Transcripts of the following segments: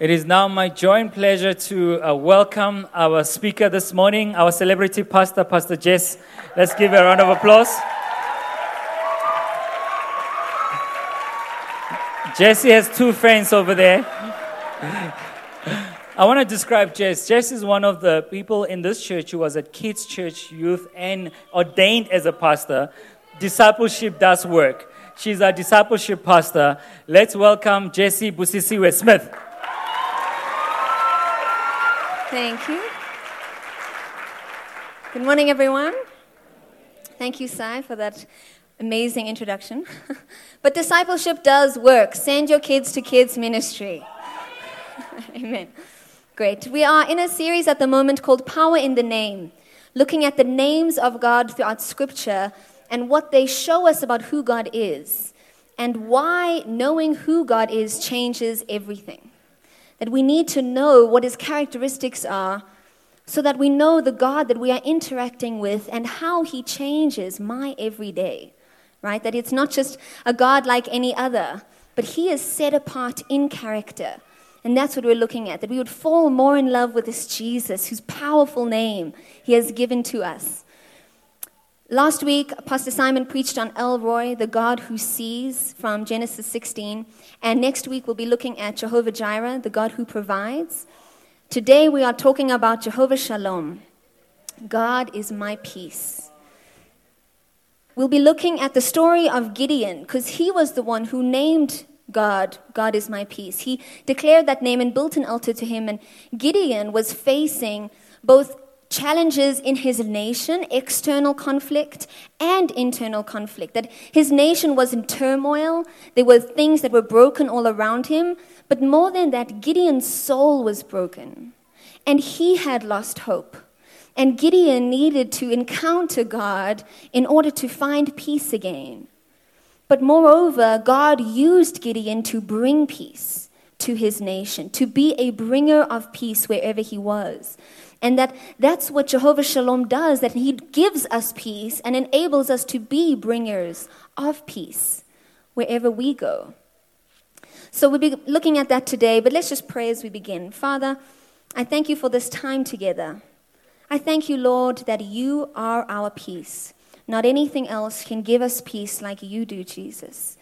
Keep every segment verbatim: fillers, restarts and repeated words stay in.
It is now my joy and pleasure to uh, welcome our speaker this morning, our celebrity pastor, Pastor Jess. Let's give her a round of applause. Jesse has two friends over there. I want to describe Jess. Jess is one of the people in this church who was at kids' church, youth, and ordained as a pastor. Discipleship does work. She's our discipleship pastor. Let's welcome Jesse Busisiwe Smith. Thank you. Good morning, everyone. Thank you, Sai, for that amazing introduction. But discipleship does work. Send your kids to kids ministry. Amen. Great. We are in a series at the moment called Power in the Name, looking at the names of God throughout Scripture and what they show us about who God is and why knowing who God is changes everything. That we need to know what his characteristics are so that we know the God that we are interacting with and how he changes my everyday, right? That it's not just a God like any other, but he is set apart in character. And that's what we're looking at, that we would fall more in love with this Jesus, whose powerful name he has given to us. Last week, Pastor Simon preached on El Roy, the God who sees, from Genesis sixteen. And next week, we'll be looking at Jehovah Jireh, the God who provides. Today, we are talking about Jehovah Shalom. God is my peace. We'll be looking at the story of Gideon, because he was the one who named God, God is my peace. He declared that name and built an altar to him. And Gideon was facing both challenges in his nation, external conflict and internal conflict, that his nation was in turmoil. There were things that were broken all around him. But more than that, Gideon's soul was broken, and he had lost hope. And Gideon needed to encounter God in order to find peace again. But moreover, God used Gideon to bring peace to his nation, to be a bringer of peace wherever he was. And that that's what Jehovah Shalom does, that he gives us peace and enables us to be bringers of peace wherever we go. So we'll be looking at that today, but let's just pray as we begin. Father, I thank you for this time together. I thank you, Lord, that you are our peace. Not anything else can give us peace like you do, Jesus.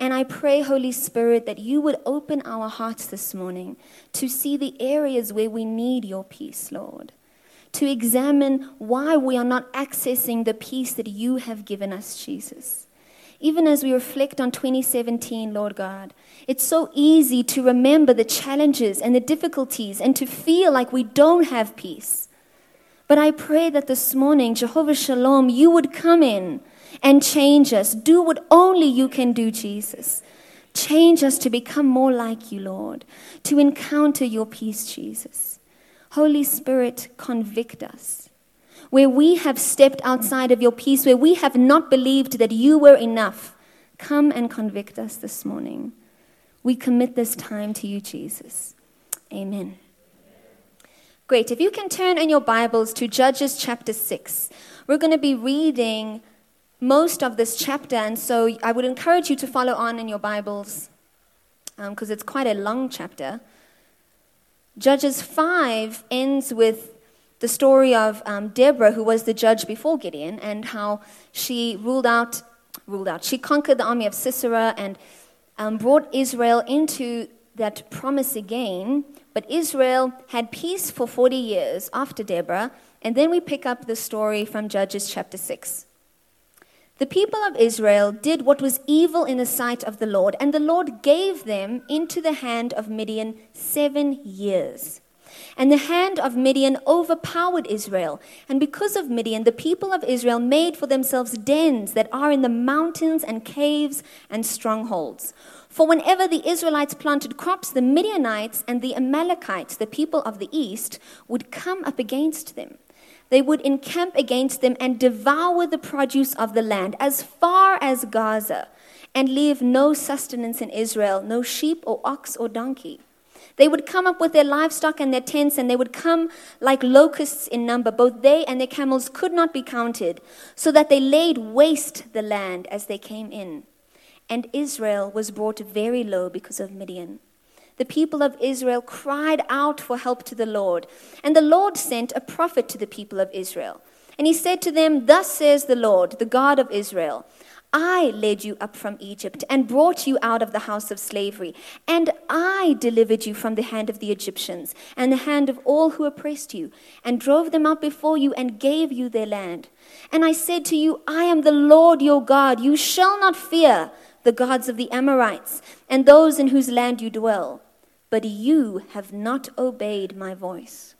And I pray, Holy Spirit, that you would open our hearts this morning to see the areas where we need your peace, Lord, to examine why we are not accessing the peace that you have given us, Jesus. Even as we reflect on twenty seventeen, Lord God, it's so easy to remember the challenges and the difficulties and to feel like we don't have peace. But I pray that this morning, Jehovah Shalom, you would come in and change us. Do what only you can do, Jesus. Change us to become more like you, Lord, to encounter your peace, Jesus. Holy Spirit, convict us. Where we have stepped outside of your peace, where we have not believed that you were enough, come and convict us this morning. We commit this time to you, Jesus. Amen. Great. If you can turn in your Bibles to Judges chapter six, we're going to be reading most of this chapter, and so I would encourage you to follow on in your Bibles because um, it's quite a long chapter. Judges five ends with the story of um, Deborah, who was the judge before Gideon, and how she ruled out, ruled out. She conquered the army of Sisera and um, brought Israel into that promise again. But Israel had peace for forty years after Deborah, and then we pick up the story from Judges chapter six. The people of Israel did what was evil in the sight of the Lord, and the Lord gave them into the hand of Midian seven years. And the hand of Midian overpowered Israel, and because of Midian, the people of Israel made for themselves dens that are in the mountains and caves and strongholds. For whenever the Israelites planted crops, the Midianites and the Amalekites, the people of the east, would come up against them. They would encamp against them and devour the produce of the land as far as Gaza and leave no sustenance in Israel, no sheep or ox or donkey. They would come up with their livestock and their tents, and they would come like locusts in number. Both they and their camels could not be counted, so that they laid waste the land as they came in. And Israel was brought very low because of Midian. the people of Israel cried out for help to the Lord. And the Lord sent a prophet to the people of Israel. And he said to them, "Thus says the Lord, the God of Israel, I led you up from Egypt and brought you out of the house of slavery. And I delivered you from the hand of the Egyptians and the hand of all who oppressed you, and drove them out before you and gave you their land. And I said to you, I am the Lord your God. You shall not fear the gods of the Amorites and those in whose land you dwell. But you have not obeyed my voice."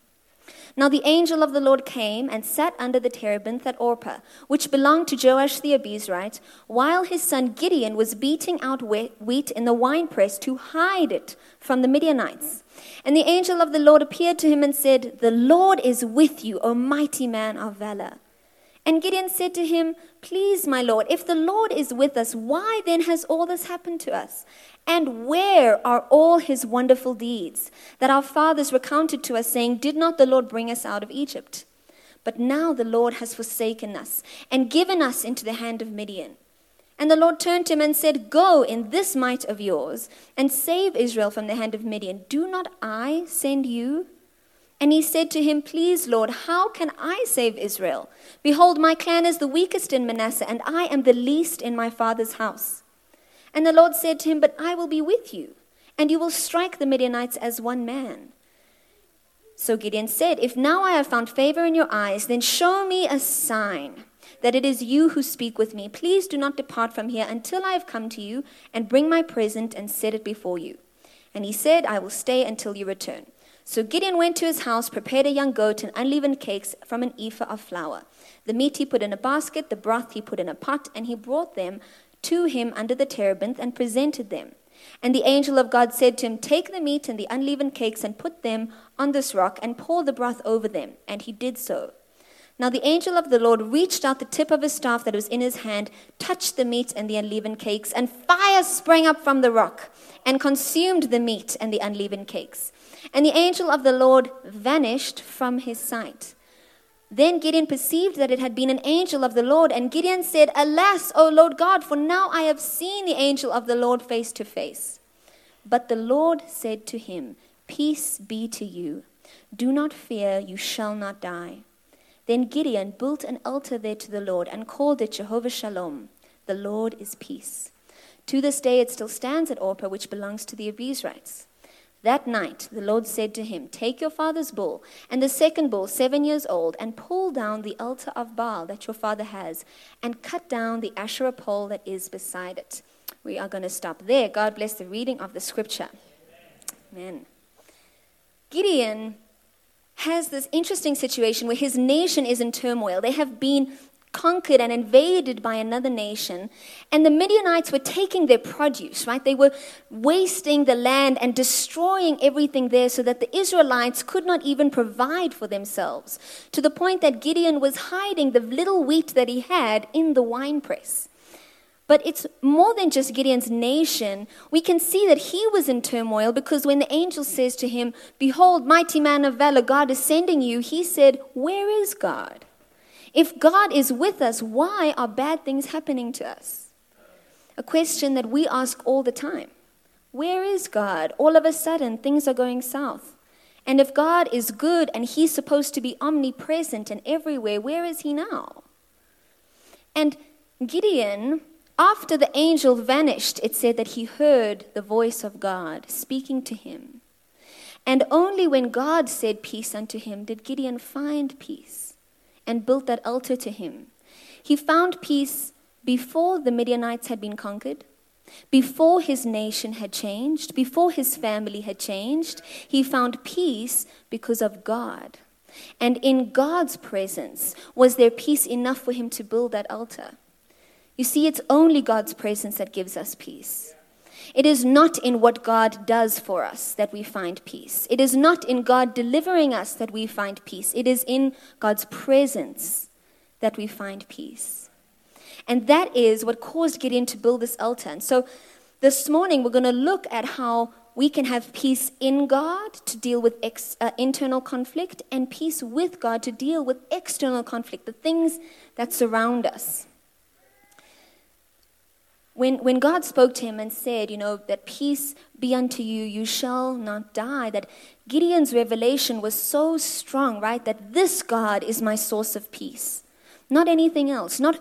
Now the angel of the Lord came and sat under the terebinth at Orpah, which belonged to Joash the Abiezrite, while his son Gideon was beating out wheat in the winepress to hide it from the Midianites. And the angel of the Lord appeared to him and said, "The Lord is with you, O mighty man of valor." And Gideon said to him, "Please, my Lord, if the Lord is with us, why then has all this happened to us? And where are all his wonderful deeds that our fathers recounted to us, saying, 'Did not the Lord bring us out of Egypt?' But now the Lord has forsaken us and given us into the hand of Midian." And the Lord turned to him and said, "Go in this might of yours and save Israel from the hand of Midian. Do not I send you?" And he said to him, "Please, Lord, how can I save Israel? Behold, my clan is the weakest in Manasseh, and I am the least in my father's house." And the Lord said to him, "But I will be with you, and you will strike the Midianites as one man." So Gideon said, "If now I have found favor in your eyes, then show me a sign that it is you who speak with me. Please do not depart from here until I have come to you, and bring my present and set it before you." And he said, "I will stay until you return." So Gideon went to his house, prepared a young goat and unleavened cakes from an ephah of flour. The meat he put in a basket, the broth he put in a pot, and he brought them to him under the terebinth and presented them. And the angel of God said to him, "Take the meat and the unleavened cakes and put them on this rock and pour the broth over them." And he did so. Now the angel of the Lord reached out the tip of his staff that was in his hand, touched the meat and the unleavened cakes, and fire sprang up from the rock and consumed the meat and the unleavened cakes. And the angel of the Lord vanished from his sight. Then Gideon perceived that it had been an angel of the Lord, and Gideon said, "Alas, O Lord God, for now I have seen the angel of the Lord face to face." But the Lord said to him, "Peace be to you. Do not fear, you shall not die." Then Gideon built an altar there to the Lord and called it Jehovah Shalom. The Lord is peace. To this day it still stands at Orpah, which belongs to the Abiezrites. That night the Lord said to him, "Take your father's bull and the second bull, seven years old, and pull down the altar of Baal that your father has, and cut down the Asherah pole that is beside it." We are going to stop there. God bless the reading of the scripture. Amen. Gideon has this interesting situation where his nation is in turmoil. They have been conquered and invaded by another nation. And the Midianites were taking their produce, right? They were wasting the land and destroying everything there so that the Israelites could not even provide for themselves, to the point that Gideon was hiding the little wheat that he had in the winepress. But it's more than just Gideon's nation. We can see that he was in turmoil because when the angel says to him, "Behold, mighty man of valor, God is sending you," he said, "Where is God? If God is with us, why are bad things happening to us?" A question that we ask all the time. Where is God? All of a sudden, things are going south. And if God is good and he's supposed to be omnipresent and everywhere, where is he now? And Gideon, after the angel vanished, it said that he heard the voice of God speaking to him. And only when God said peace unto him did Gideon find peace and built that altar to him. He found peace before the Midianites had been conquered, before his nation had changed, before his family had changed. He found peace because of God. And in God's presence was there peace enough for him to build that altar. You see, it's only God's presence that gives us peace. It is not in what God does for us that we find peace. It is not in God delivering us that we find peace. It is in God's presence that we find peace. And that is what caused Gideon to build this altar. And so this morning we're going to look at how we can have peace in God to deal with ex- uh, internal conflict, and peace with God to deal with external conflict, the things that surround us. When when God spoke to him and said, you know, that peace be unto you, you shall not die, that Gideon's revelation was so strong, right, that this God is my source of peace. Not anything else, not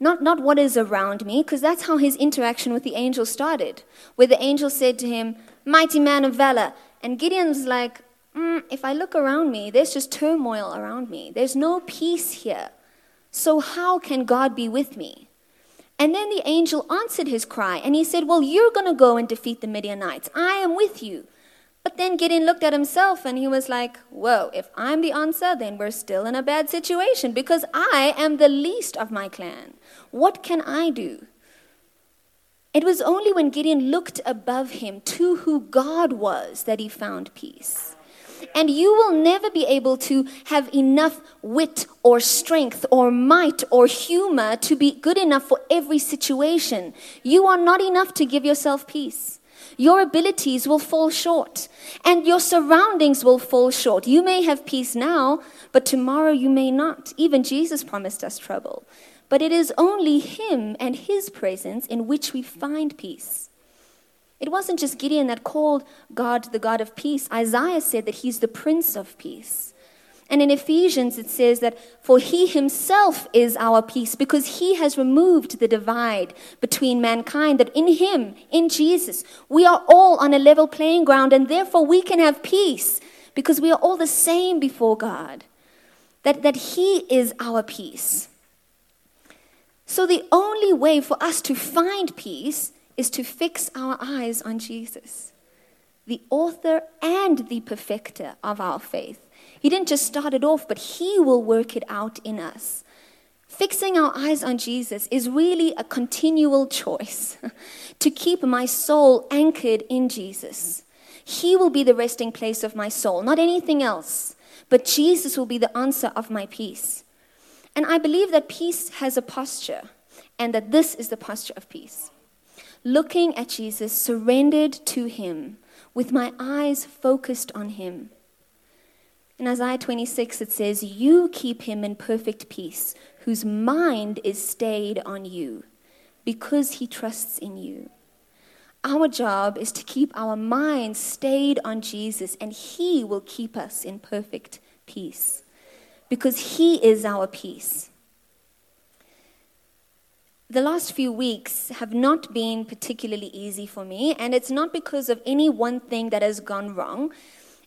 not not what is around me, because that's how his interaction with the angel started, where the angel said to him, mighty man of valor. And Gideon's like, mm, if I look around me, there's just turmoil around me. There's no peace here. So how can God be with me? And then the angel answered his cry, and he said, well, you're going to go and defeat the Midianites. I am with you. But then Gideon looked at himself, and he was like, whoa, if I'm the answer, then we're still in a bad situation, because I am the least of my clan. What can I do? It was only when Gideon looked above him to who God was that he found peace. And you will never be able to have enough wit or strength or might or humor to be good enough for every situation. You are not enough to give yourself peace. Your abilities will fall short, and your surroundings will fall short. You may have peace now, but tomorrow you may not. Even Jesus promised us trouble. But it is only him and his presence in which we find peace. It wasn't just Gideon that called God the God of peace. Isaiah said that he's the Prince of Peace. And in Ephesians it says that for he himself is our peace, because he has removed the divide between mankind, that in him, in Jesus, we are all on a level playing ground, and therefore we can have peace because we are all the same before God, that, that he is our peace. So the only way for us to find peace is to fix our eyes on Jesus, the author and the perfecter of our faith. He didn't just start it off, but he will work it out in us. Fixing our eyes on Jesus is really a continual choice to keep my soul anchored in Jesus. He will be the resting place of my soul, not anything else, but Jesus will be the answer of my peace. And I believe that peace has a posture, and that this is the posture of peace. Looking at Jesus, surrendered to him, with my eyes focused on him. In Isaiah twenty-six, it says, you keep him in perfect peace, whose mind is stayed on you, because he trusts in you. Our job is to keep our minds stayed on Jesus, and he will keep us in perfect peace, because he is our peace. The last few weeks have not been particularly easy for me, and it's not because of any one thing that has gone wrong.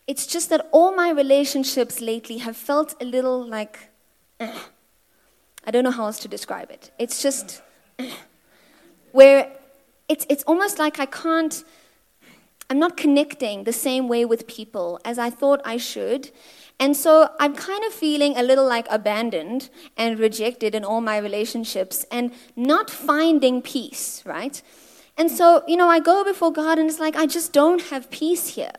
It's just that all my relationships lately have felt a little like, eh. I don't know how else to describe it. It's just, eh. where it's, it's almost like I can't, I'm not connecting the same way with people as I thought I should. And so I'm kind of feeling a little like abandoned and rejected in all my relationships and not finding peace, right? And so, you know, I go before God and it's like, I just don't have peace here.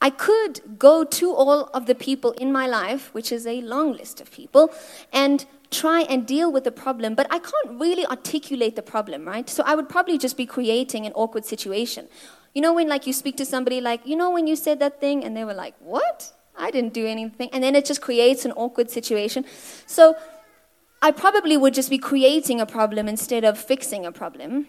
I could go to all of the people in my life, which is a long list of people, and try and deal with the problem, but I can't really articulate the problem, right? So I would probably just be creating an awkward situation. You know when like you speak to somebody like, you know when you said that thing, and they were like, what? I didn't do anything. And then it just creates an awkward situation. So I probably would just be creating a problem instead of fixing a problem.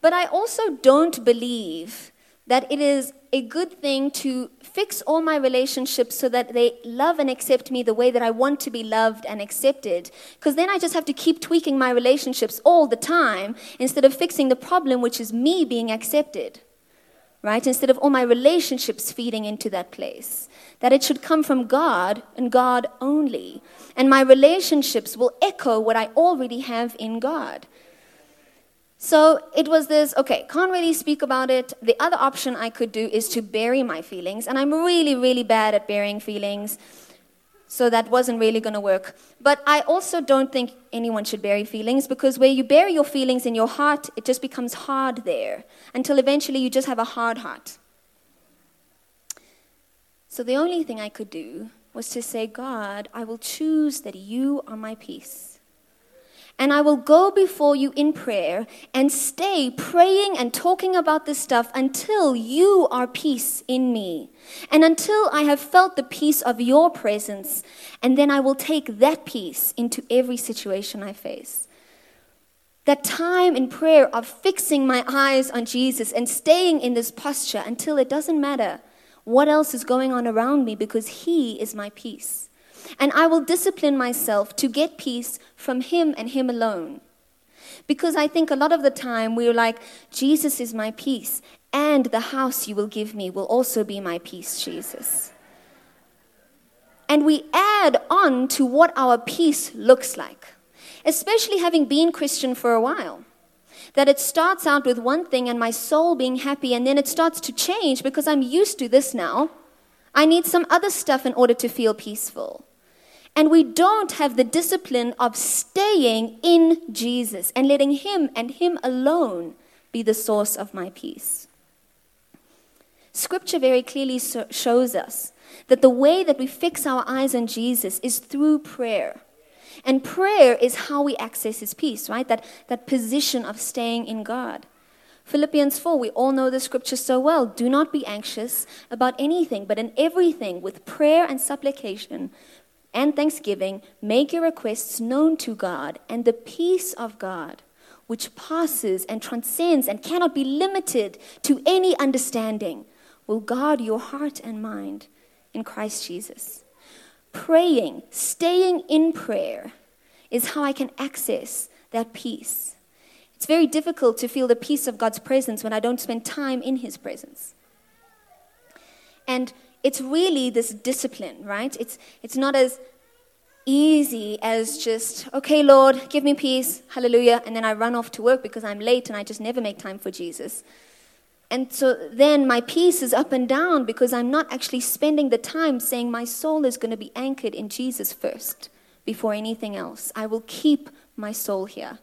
But I also don't believe that it is a good thing to fix all my relationships so that they love and accept me the way that I want to be loved and accepted. Because then I just have to keep tweaking my relationships all the time instead of fixing the problem, which is me being accepted. Right? Instead of all my relationships feeding into that place. That it should come from God and God only. And my relationships will echo what I already have in God. So it was this, okay, can't really speak about it. The other option I could do is to bury my feelings. And I'm really, really bad at burying feelings. So that wasn't really going to work. But I also don't think anyone should bury feelings, because where you bury your feelings in your heart, it just becomes hard there until eventually you just have a hard heart. So the only thing I could do was to say, God, I will choose that you are my peace. And I will go before you in prayer and stay praying and talking about this stuff until you are peace in me. And until I have felt the peace of your presence. And then I will take that peace into every situation I face. That time in prayer of fixing my eyes on Jesus and staying in this posture until it doesn't matter what else is going on around me, because He is my peace. And I will discipline myself to get peace from Him and Him alone. Because I think a lot of the time we're like, Jesus is my peace, and the house you will give me will also be my peace, Jesus. And we add on to what our peace looks like. Especially having been Christian for a while, that it starts out with one thing and my soul being happy, and then it starts to change because I'm used to this now. I need some other stuff in order to feel peaceful. And we don't have the discipline of staying in Jesus and letting Him and Him alone be the source of my peace. Scripture very clearly so- shows us that the way that we fix our eyes on Jesus is through prayer. And prayer is how we access His peace, right? That that position of staying in God. Philippians four, we all know the scripture so well. Do not be anxious about anything, but in everything, with prayer and supplication and thanksgiving, make your requests known to God, and the peace of God, which passes and transcends and cannot be limited to any understanding, will guard your heart and mind in Christ Jesus. Praying, staying in prayer, is how I can access that peace. It's very difficult to feel the peace of God's presence when I don't spend time in His presence. And it's really this discipline, right? It's it's not as easy as just, okay, Lord, give me peace, hallelujah, and then I run off to work because I'm late and I just never make time for Jesus. And so then my peace is up and down because I'm not actually spending the time saying my soul is going to be anchored in Jesus first before anything else. I will keep my soul here.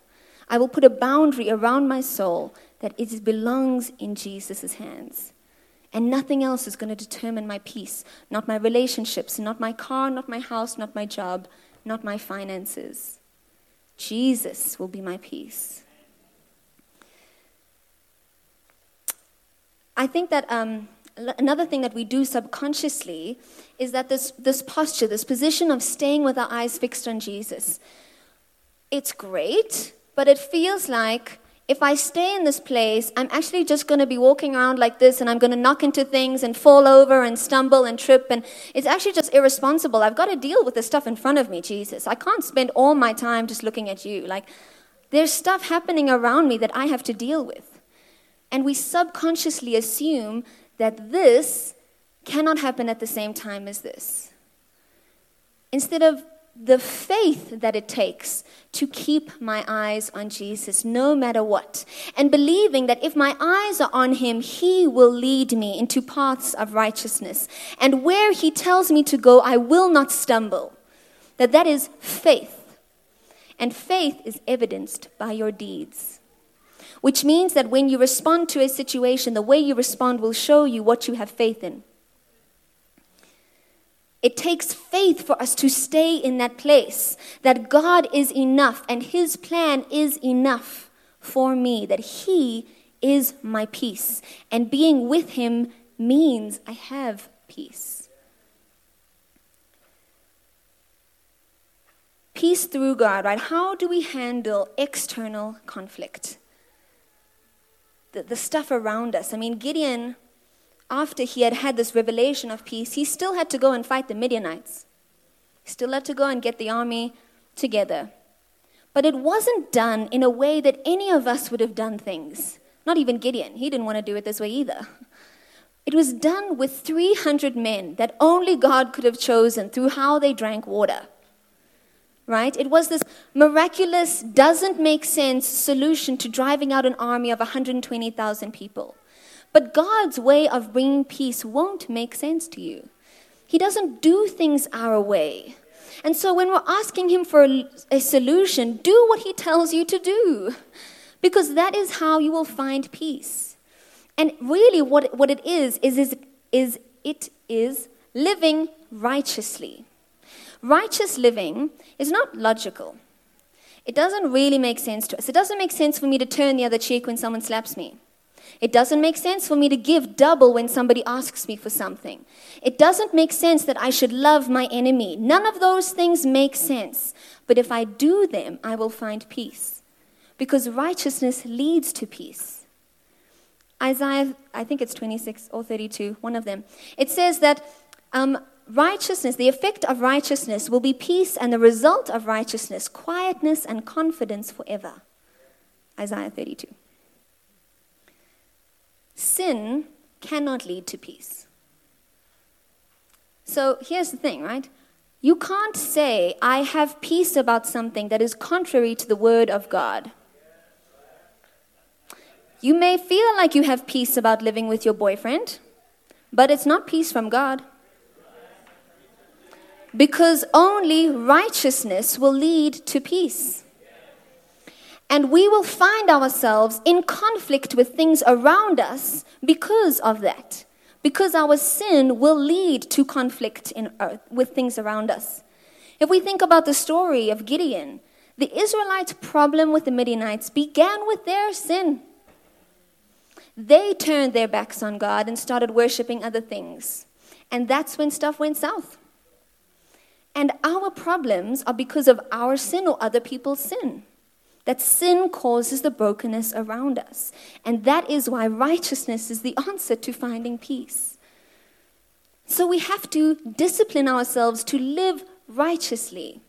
I will put a boundary around my soul that it belongs in Jesus' hands. And nothing else is going to determine my peace. Not my relationships, not my car, not my house, not my job, not my finances. Jesus will be my peace. I think that um, another thing that we do subconsciously is that this this posture, this position of staying with our eyes fixed on Jesus, it's great, but it feels like if I stay in this place, I'm actually just going to be walking around like this, and I'm going to knock into things and fall over and stumble and trip, and it's actually just irresponsible. I've got to deal with the stuff in front of me, Jesus. I can't spend all my time just looking at you. Like, there's stuff happening around me that I have to deal with. And we subconsciously assume that this cannot happen at the same time as this. Instead of the faith that it takes to keep my eyes on Jesus no matter what, and believing that if my eyes are on Him, He will lead me into paths of righteousness. And where He tells me to go, I will not stumble. That that is faith. And faith is evidenced by your deeds. Which means that when you respond to a situation, the way you respond will show you what you have faith in. It takes faith for us to stay in that place, that God is enough and His plan is enough for me, that He is my peace. And being with Him means I have peace. Peace through God, right? How do we handle external conflict? The, the stuff around us. I mean, Gideon, after he had had this revelation of peace, he still had to go and fight the Midianites. He still had to go and get the army together. But it wasn't done in a way that any of us would have done things. Not even Gideon. He didn't want to do it this way either. It was done with three hundred men that only God could have chosen through how they drank water. Right? It was this miraculous, doesn't make sense solution to driving out an army of one hundred twenty thousand people. But God's way of bringing peace won't make sense to you. He doesn't do things our way. And so when we're asking Him for a, a solution, do what He tells you to do. Because that is how you will find peace. And really what, what it is, is, is, is it is living righteously. Righteous living is not logical. It doesn't really make sense to us. It doesn't make sense for me to turn the other cheek when someone slaps me. It doesn't make sense for me to give double when somebody asks me for something. It doesn't make sense that I should love my enemy. None of those things make sense. But if I do them, I will find peace. because righteousness leads to peace. Isaiah, I think it's twenty-six or thirty-two, one of them. It says that um, righteousness, the effect of righteousness will be peace, and the result of righteousness, quietness and confidence forever. Isaiah thirty-two. Sin cannot lead to peace. So here's the thing, right? You can't say, I have peace about something that is contrary to the word of God. You may feel like you have peace about living with your boyfriend, but it's not peace from God. Because only righteousness will lead to peace. And we will find ourselves in conflict with things around us because of that. Because our sin will lead to conflict in earth with things around us. If we think about the story of Gideon, the Israelites' problem with the Midianites began with their sin. They turned their backs on God and started worshiping other things. And that's when stuff went south. And our problems are because of our sin or other people's sin. That sin causes the brokenness around us. And that is why righteousness is the answer to finding peace. So we have to discipline ourselves to live righteously.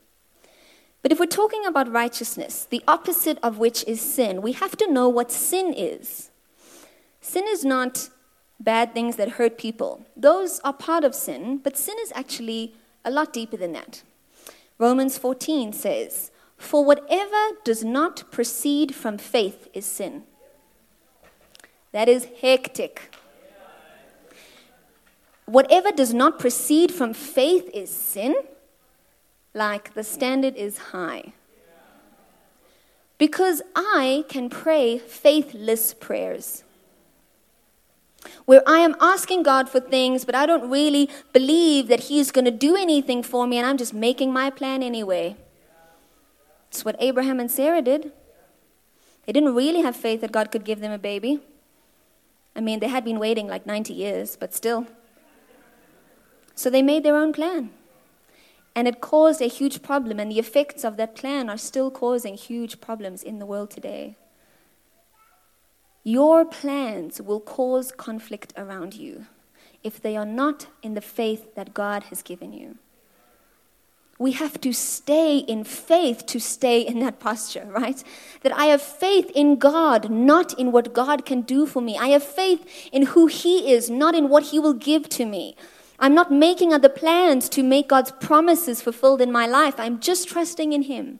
But if we're talking about righteousness, the opposite of which is sin, we have to know what sin is. Sin is not bad things that hurt people. Those are part of sin, but sin is actually a lot deeper than that. Romans fourteen says, for whatever does not proceed from faith is sin. That is hectic. Whatever does not proceed from faith is sin, like the standard is high. Because I can pray faithless prayers, where I am asking God for things, but I don't really believe that He's going to do anything for me, and I'm just making my plan anyway. It's what Abraham and Sarah did. They didn't really have faith that God could give them a baby. I mean, they had been waiting like ninety years, but still. So they made their own plan. And it caused a huge problem, and the effects of that plan are still causing huge problems in the world today. Your plans will cause conflict around you if they are not in the faith that God has given you. We have to stay in faith to stay in that posture, right? That I have faith in God, not in what God can do for me. I have faith in who He is, not in what He will give to me. I'm not making other plans to make God's promises fulfilled in my life. I'm just trusting in Him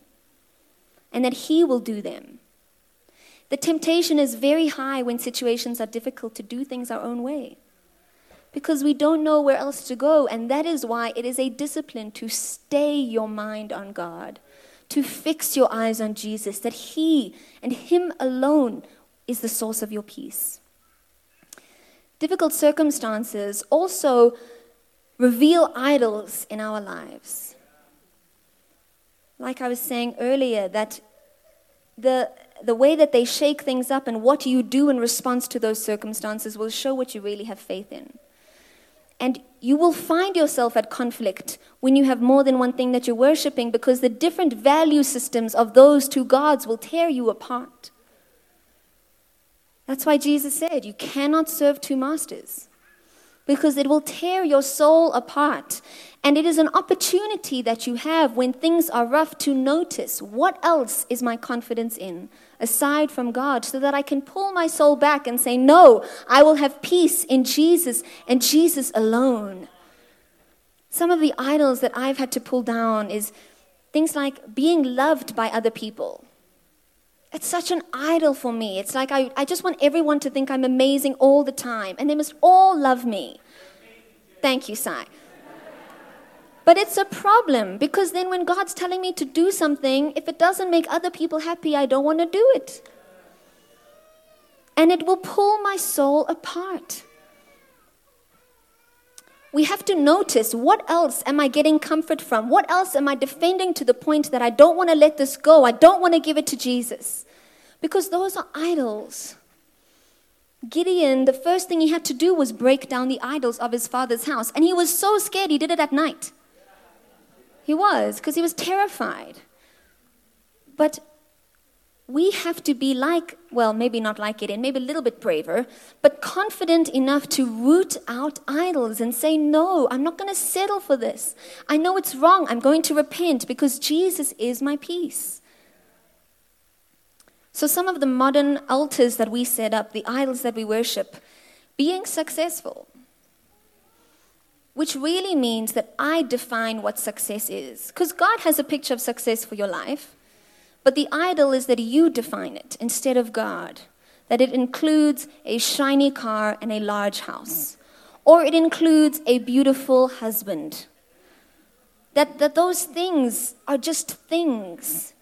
and that He will do them. The temptation is very high when situations are difficult to do things our own way, because we don't know where else to go, and that is why it is a discipline to stay your mind on God, to fix your eyes on Jesus, that He and Him alone is the source of your peace. Difficult circumstances also reveal idols in our lives. Like I was saying earlier, that the the way that they shake things up and what you do in response to those circumstances will show what you really have faith in. And you will find yourself at conflict when you have more than one thing that you're worshiping, because the different value systems of those two gods will tear you apart. That's why Jesus said, you cannot serve two masters, because it will tear your soul apart. And it is an opportunity that you have when things are rough to notice, what else is my confidence in aside from God, so that I can pull my soul back and say, no, I will have peace in Jesus and Jesus alone. Some of the idols that I've had to pull down is things like being loved by other people. It's such an idol for me. It's like I, I just want everyone to think I'm amazing all the time, and they must all love me. Thank you, Sai. But it's a problem, because then when God's telling me to do something, if it doesn't make other people happy, I don't want to do it. And it will pull my soul apart. We have to notice, what else am I getting comfort from? What else am I defending to the point that I don't want to let this go? I don't want to give it to Jesus. Because those are idols. Gideon, the first thing he had to do was break down the idols of his father's house. And he was so scared, he did it at night. He was, because he was terrified. But we have to be like, well, maybe not like Gideon, maybe a little bit braver, but confident enough to root out idols and say, no, I'm not going to settle for this. I know it's wrong. I'm going to repent because Jesus is my peace. So some of the modern altars that we set up, the idols that we worship, being successful, which really means that I define what success is. Because God has a picture of success for your life, but the idol is that you define it instead of God, that it includes a shiny car and a large house, or it includes a beautiful husband, that, that those things are just things.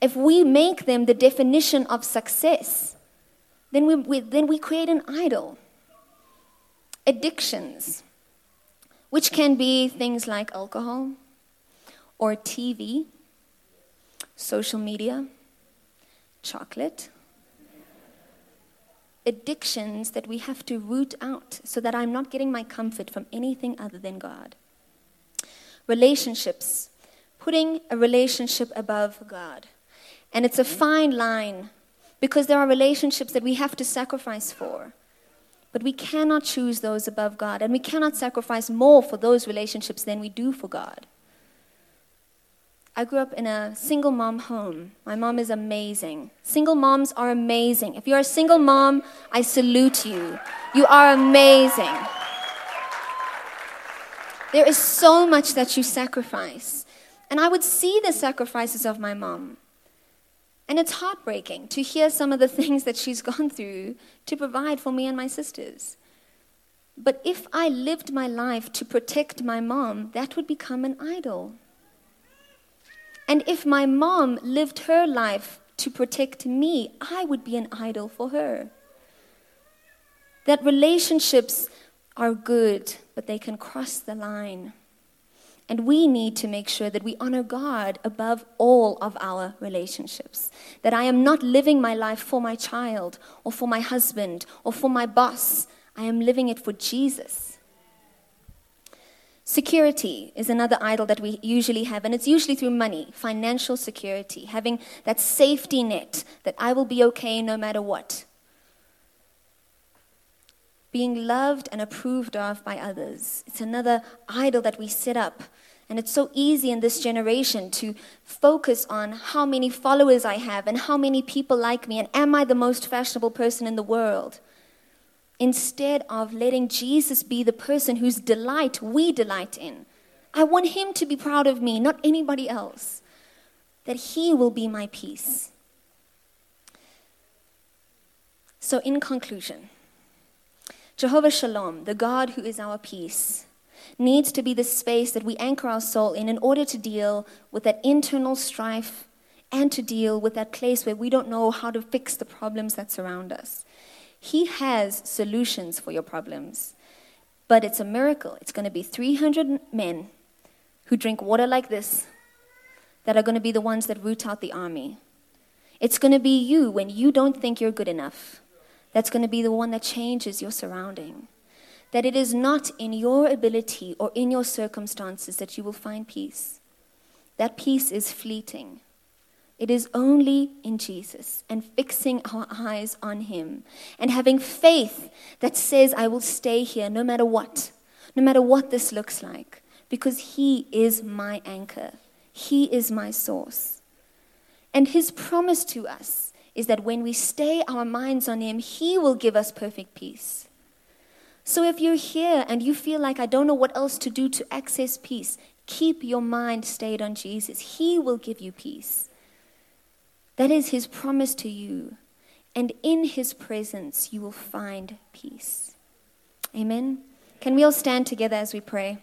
If we make them the definition of success, then we, we, then we create an idol. Addictions, which can be things like alcohol or T V, social media, chocolate. Addictions that we have to root out so that I'm not getting my comfort from anything other than God. Relationships, putting a relationship above God. And it's a fine line because there are relationships that we have to sacrifice for. But we cannot choose those above God. And we cannot sacrifice more for those relationships than we do for God. I grew up in a single mom home. My mom is amazing. Single moms are amazing. If you're a single mom, I salute you. You are amazing. There is so much that you sacrifice. And I would see the sacrifices of my mom. And it's heartbreaking to hear some of the things that she's gone through to provide for me and my sisters. But if I lived my life to protect my mom, that would become an idol. And if my mom lived her life to protect me, I would be an idol for her. That relationships are good, but they can cross the line. And we need to make sure that we honor God above all of our relationships. That I am not living my life for my child or for my husband or for my boss. I am living it for Jesus. Security is another idol that we usually have, and it's usually through money, financial security, having that safety net that I will be okay no matter what. Being loved and approved of by others. It's another idol that we set up. And it's so easy in this generation to focus on how many followers I have and how many people like me and am I the most fashionable person in the world? Instead of letting Jesus be the person whose delight we delight in. I want him to be proud of me, not anybody else. That he will be my peace. So in conclusion, Jehovah Shalom, the God who is our peace, needs to be the space that we anchor our soul in in order to deal with that internal strife and to deal with that place where we don't know how to fix the problems that surround us. He has solutions for your problems, but it's a miracle. It's going to be three hundred men who drink water like this that are going to be the ones that root out the army. It's going to be you when you don't think you're good enough. That's going to be the one that changes your surrounding. That it is not in your ability or in your circumstances that you will find peace. That peace is fleeting. It is only in Jesus and fixing our eyes on him and having faith that says, I will stay here no matter what, no matter what this looks like, because he is my anchor. He is my source. And his promise to us is that when we stay our minds on him, he will give us perfect peace. So if you're here and you feel like I don't know what else to do to access peace, keep your mind stayed on Jesus. He will give you peace. That is his promise to you. And in his presence, you will find peace. Amen. Can we all stand together as we pray?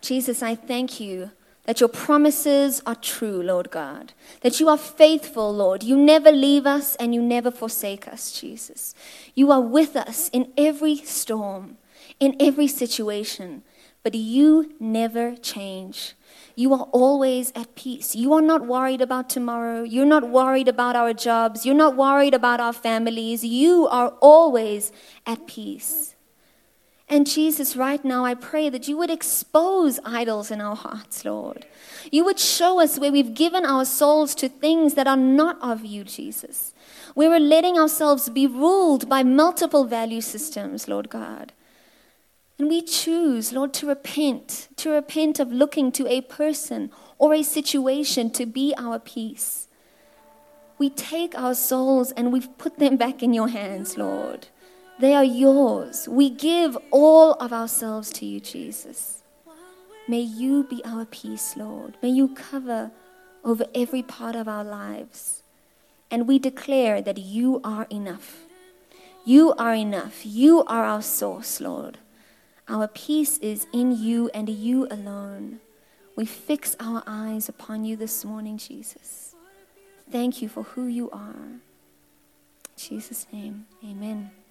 Jesus, I thank you that your promises are true, Lord God. That you are faithful, Lord. You never leave us and you never forsake us, Jesus. You are with us in every storm, in every situation. But you never change. You are always at peace. You are not worried about tomorrow. You're not worried about our jobs. You're not worried about our families. You are always at peace. And Jesus, right now, I pray that you would expose idols in our hearts, Lord. You would show us where we've given our souls to things that are not of you, Jesus. Where we're letting ourselves be ruled by multiple value systems, Lord God. And we choose, Lord, to repent, to repent of looking to a person or a situation to be our peace. We take our souls and we've put them back in your hands, Lord. They are yours. We give all of ourselves to you, Jesus. May you be our peace, Lord. May you cover over every part of our lives. And we declare that you are enough. You are enough. You are our source, Lord. Our peace is in you and you alone. We fix our eyes upon you this morning, Jesus. Thank you for who you are. In Jesus' name, amen.